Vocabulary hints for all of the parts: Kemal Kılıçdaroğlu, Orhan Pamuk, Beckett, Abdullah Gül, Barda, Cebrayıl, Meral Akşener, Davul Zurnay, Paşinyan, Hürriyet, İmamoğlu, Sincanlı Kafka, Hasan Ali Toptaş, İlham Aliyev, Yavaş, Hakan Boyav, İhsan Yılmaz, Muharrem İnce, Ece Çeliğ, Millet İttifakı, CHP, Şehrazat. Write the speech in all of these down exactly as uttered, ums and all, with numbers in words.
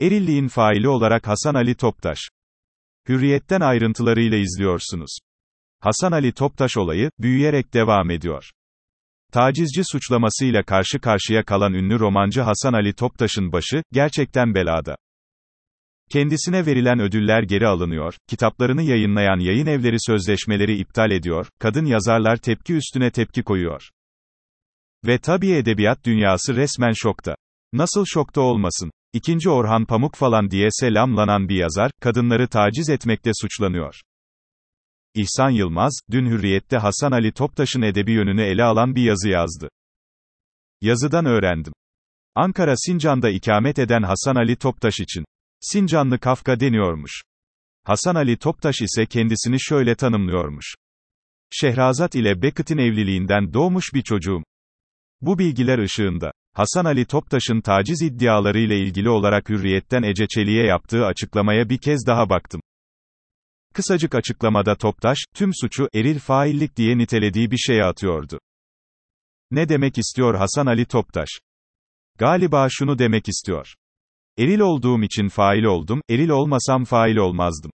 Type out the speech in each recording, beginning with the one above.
Erilliğin faili olarak Hasan Ali Toptaş. Hürriyet'ten ayrıntılarıyla izliyorsunuz. Hasan Ali Toptaş olayı, büyüyerek devam ediyor. Tacizci suçlamasıyla karşı karşıya kalan ünlü romancı Hasan Ali Toptaş'ın başı, gerçekten belada. Kendisine verilen ödüller geri alınıyor, kitaplarını yayınlayan yayın evleri sözleşmeleri iptal ediyor, kadın yazarlar tepki üstüne tepki koyuyor. Ve tabii edebiyat dünyası resmen şokta. Nasıl şokta olmasın? İkinci Orhan Pamuk falan diye selamlanan bir yazar, kadınları taciz etmekte suçlanıyor. İhsan Yılmaz, dün Hürriyet'te Hasan Ali Toptaş'ın edebi yönünü ele alan bir yazı yazdı. Yazıdan öğrendim. Ankara Sincan'da ikamet eden Hasan Ali Toptaş için Sincanlı Kafka deniyormuş. Hasan Ali Toptaş ise kendisini şöyle tanımlıyormuş. Şehrazat ile Beckett'in evliliğinden doğmuş bir çocuğum. Bu bilgiler ışığında, Hasan Ali Toptaş'ın taciz iddialarıyla ilgili olarak Hürriyet'ten Ece Çeliğ'e yaptığı açıklamaya bir kez daha baktım. Kısacık açıklamada Toptaş, tüm suçu, eril faillik diye nitelediği bir şeye atıyordu. Ne demek istiyor Hasan Ali Toptaş? Galiba şunu demek istiyor. Eril olduğum için fail oldum, eril olmasam fail olmazdım.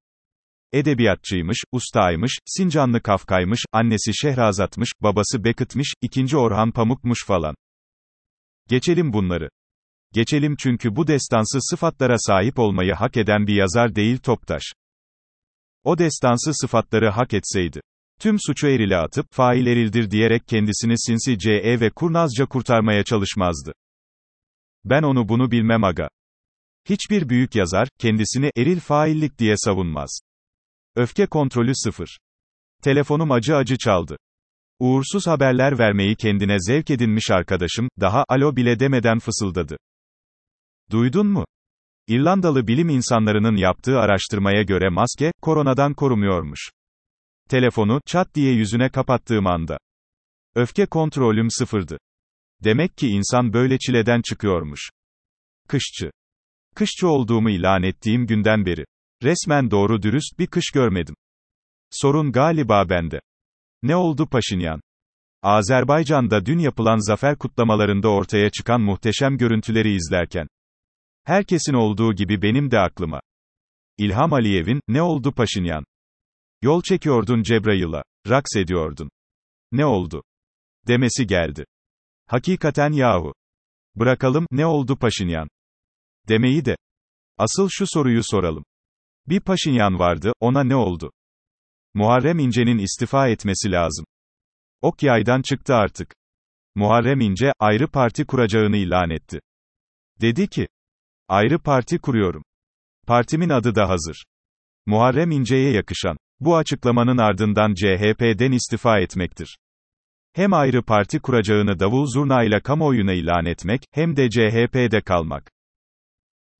Edebiyatçıymış, ustaymış, Sincanlı Kafka'ymış, annesi Şehrazat'mış, babası Beckett'miş, ikinci Orhan Pamuk'muş falan. Geçelim bunları. Geçelim çünkü bu destansı sıfatlara sahip olmayı hak eden bir yazar değil Toptaş. O destansı sıfatları hak etseydi, tüm suçu erile atıp, fail erildir diyerek kendisini sinsice ve kurnazca kurtarmaya çalışmazdı. Ben onu bunu bilmem aga. Hiçbir büyük yazar, kendisini eril faillik diye savunmaz. Öfke kontrolü sıfır. Telefonum acı acı çaldı. Uğursuz haberler vermeyi kendine zevk edinmiş arkadaşım, daha alo bile demeden fısıldadı. Duydun mu? İrlandalı bilim insanlarının yaptığı araştırmaya göre maske, koronadan korumuyormuş. Telefonu, çat diye yüzüne kapattığım anda. Öfke kontrolüm sıfırdı. Demek ki insan böyle çileden çıkıyormuş. Kışçı. Kışçı olduğumu ilan ettiğim günden beri. Resmen doğru dürüst bir kış görmedim. Sorun galiba bende. Ne oldu Paşinyan? Azerbaycan'da dün yapılan zafer kutlamalarında ortaya çıkan muhteşem görüntüleri izlerken. Herkesin olduğu gibi benim de aklıma. İlham Aliyev'in, ne oldu Paşinyan? Yol çekiyordun Cebrayıl'a, raks ediyordun. Ne oldu? Demesi geldi. Hakikaten yahu. Bırakalım, ne oldu Paşinyan? Demeyi de. Asıl şu soruyu soralım. Bir Paşinyan vardı, ona ne oldu? Muharrem İnce'nin istifa etmesi lazım. Ok yaydan çıktı artık. Muharrem İnce, ayrı parti kuracağını ilan etti. Dedi ki, ayrı parti kuruyorum. Partimin adı da hazır. Muharrem İnce'ye yakışan, bu açıklamanın ardından C H P'den istifa etmektir. Hem ayrı parti kuracağını Davul Zurnay'la kamuoyuna ilan etmek, hem de C H P'de kalmak.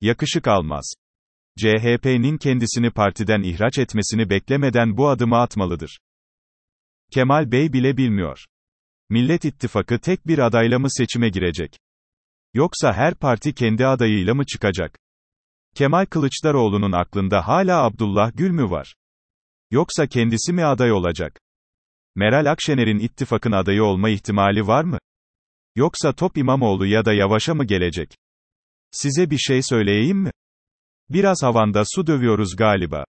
Yakışık almaz. C H P'nin kendisini partiden ihraç etmesini beklemeden bu adımı atmalıdır. Kemal Bey bile bilmiyor. Millet İttifakı tek bir adayla mı seçime girecek? Yoksa her parti kendi adayıyla mı çıkacak? Kemal Kılıçdaroğlu'nun aklında hala Abdullah Gül mü var? Yoksa kendisi mi aday olacak? Meral Akşener'in ittifakın adayı olma ihtimali var mı? Yoksa top İmamoğlu ya da Yavaş'a mı gelecek? Size bir şey söyleyeyim mi? Biraz havanda su dövüyoruz galiba.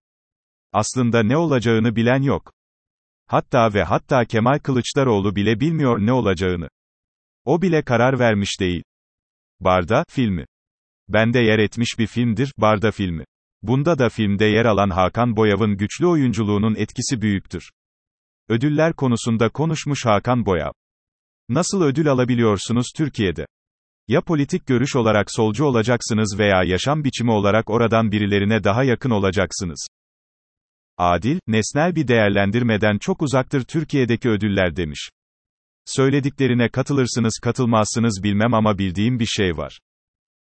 Aslında ne olacağını bilen yok. Hatta ve hatta Kemal Kılıçdaroğlu bile bilmiyor ne olacağını. O bile karar vermiş değil. Barda filmi. Bende yer etmiş bir filmdir, Barda filmi. Bunda da filmde yer alan Hakan Boyav'ın güçlü oyunculuğunun etkisi büyüktür. Ödüller konusunda konuşmuş Hakan Boyav. Nasıl ödül alabiliyorsunuz Türkiye'de? Ya politik görüş olarak solcu olacaksınız veya yaşam biçimi olarak oradan birilerine daha yakın olacaksınız. Adil, nesnel bir değerlendirmeden çok uzaktır Türkiye'deki ödüller demiş. Söylediklerine katılırsınız katılmazsınız bilmem ama bildiğim bir şey var.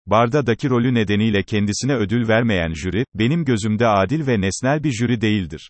Barda'daki rolü nedeniyle kendisine ödül vermeyen jüri, benim gözümde adil ve nesnel bir jüri değildir.